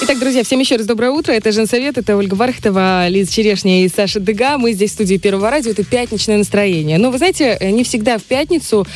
Итак, друзья, всем еще раз доброе утро. Это Женсовет, это Ольга Вархтова, Лиза Черешня и Саша Дыга. Мы здесь в студии Первого радио. Это пятничное настроение. Но вы знаете, не всегда в пятницу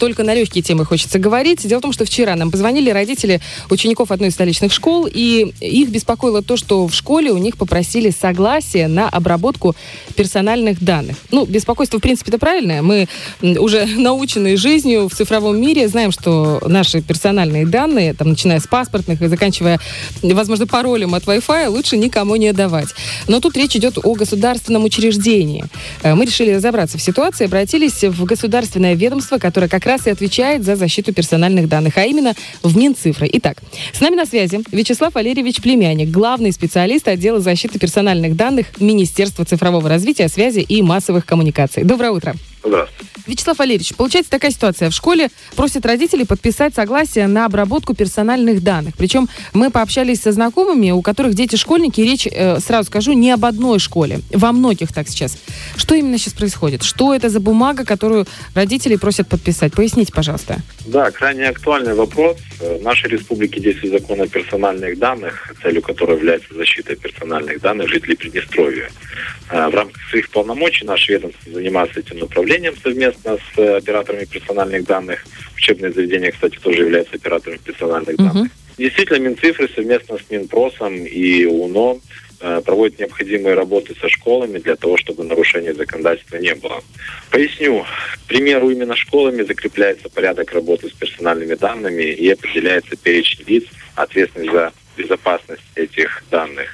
только на легкие темы хочется говорить. Дело в том, что вчера нам позвонили родители учеников одной из столичных школ, и их беспокоило то, что в школе у них попросили согласие на обработку персональных данных. Ну, беспокойство, в принципе, это правильное. Мы уже научены жизнью в цифровом мире, знаем, что наши персональные данные, там, начиная с паспортных и заканчивая возможно, паролем от Wi-Fi лучше никому не отдавать. Но тут речь идет о государственном учреждении. Мы решили разобраться в ситуации, обратились в государственное ведомство, которое как раз и отвечает за защиту персональных данных, а именно в Минцифры. Итак, с нами на связи Вячеслав Валерьевич Племянник, главный специалист отдела защиты персональных данных Министерства цифрового развития, связи и массовых коммуникаций. Доброе утро. Здравствуйте. Вячеслав Валерьевич, получается такая ситуация. В школе просят родителей подписать согласие на обработку персональных данных. Причем мы пообщались со знакомыми, у которых дети-школьники, и речь, сразу скажу, не об одной школе. Во многих так сейчас. Что именно сейчас происходит? Что это за бумага, которую родители просят подписать? Поясните, пожалуйста. Да, крайне актуальный вопрос. В нашей республике действует закон о персональных данных, целью которого является защита персональных данных жителей Приднестровья. В рамках своих полномочий наше ведомство занимается этим направлением совместно с операторами персональных данных. Учебные заведения, кстати, тоже являются операторами персональных данных. Действительно, Минцифры совместно с Минпросом и УНО проводят необходимые работы со школами для того, чтобы нарушений законодательства не было. Поясню. К примеру, именно школами закрепляется порядок работы с персональными данными и определяется перечень лиц, ответственных за безопасность этих данных.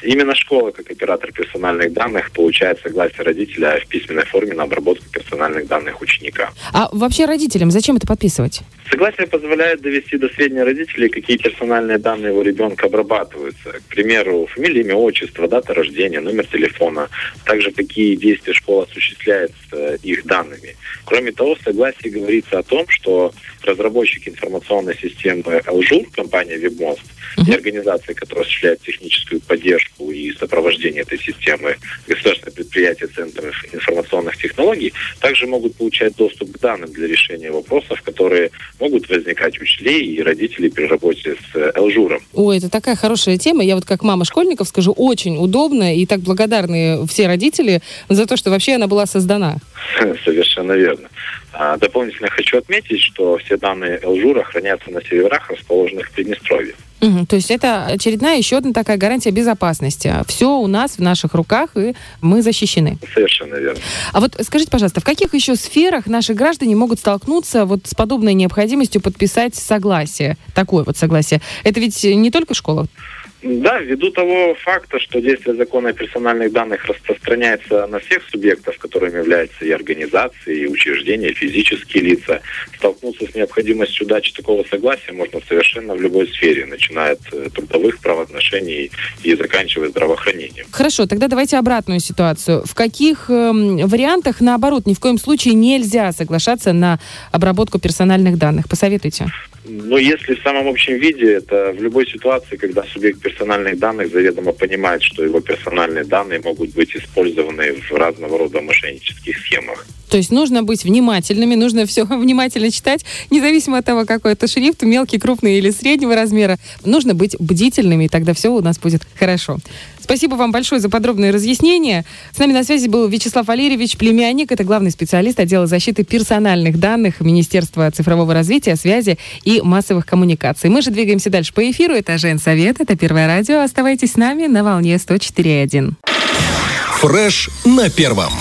Именно школа, как оператор персональных данных, получает согласие родителя в письменной форме на обработку персональных данных ученика. А вообще родителям зачем это подписывать? Согласие позволяет довести до сведения родителей, какие персональные данные его ребенка обрабатываются. К примеру, фамилия, имя, отчество, дата рождения, номер телефона. Также какие действия школа осуществляет с их данными. Кроме того, в согласии говорится о том, что разработчик информационной системы «Элжур», компания «Вебмост», и организации, которые осуществляют техническую поддержку и сопровождение этой системы, государственное предприятие Центр информационных технологий, также могут получать доступ к данным для решения вопросов, которые могут возникать у учителей и родителей при работе с Элжуром. Ой, это такая хорошая тема. Я вот как мама школьников скажу, очень удобно, и так благодарны все родители за то, что вообще она была создана. Совершенно верно. Дополнительно хочу отметить, что все данные Элжура хранятся на серверах, расположенных в Приднестровье. То есть это очередная, еще одна такая гарантия безопасности. Все у нас в наших руках, и мы защищены. Совершенно верно. А вот скажите, пожалуйста, в каких еще сферах наши граждане могут столкнуться вот с подобной необходимостью подписать согласие? Такое вот согласие. Это ведь не только школа? Да, ввиду того факта, что действие закона о персональных данных распространяется на всех субъектов, которыми являются и организации, и учреждения, и физические лица, столкнуться с необходимостью дачи такого согласия можно совершенно в любой сфере, начиная от трудовых правоотношений и заканчивая здравоохранением. Хорошо, тогда давайте обратную ситуацию. В каких вариантах, наоборот, ни в коем случае нельзя соглашаться на обработку персональных данных? Посоветуйте. Но если в самом общем виде, это в любой ситуации, когда субъект персональных данных заведомо понимает, что его персональные данные могут быть использованы в разного рода мошеннических схемах. То есть нужно быть внимательными, нужно все внимательно читать, независимо от того, какой это шрифт, мелкий, крупный или среднего размера. Нужно быть бдительными, и тогда все у нас будет хорошо. Спасибо вам большое за подробные разъяснения. С нами на связи был Вячеслав Валерьевич Племянник. Это главный специалист отдела защиты персональных данных Министерства цифрового развития, связи и массовых коммуникаций. Мы же двигаемся дальше по эфиру. Это Женсовет, это Первое радио. Оставайтесь с нами на волне 104.1. Фреш на первом.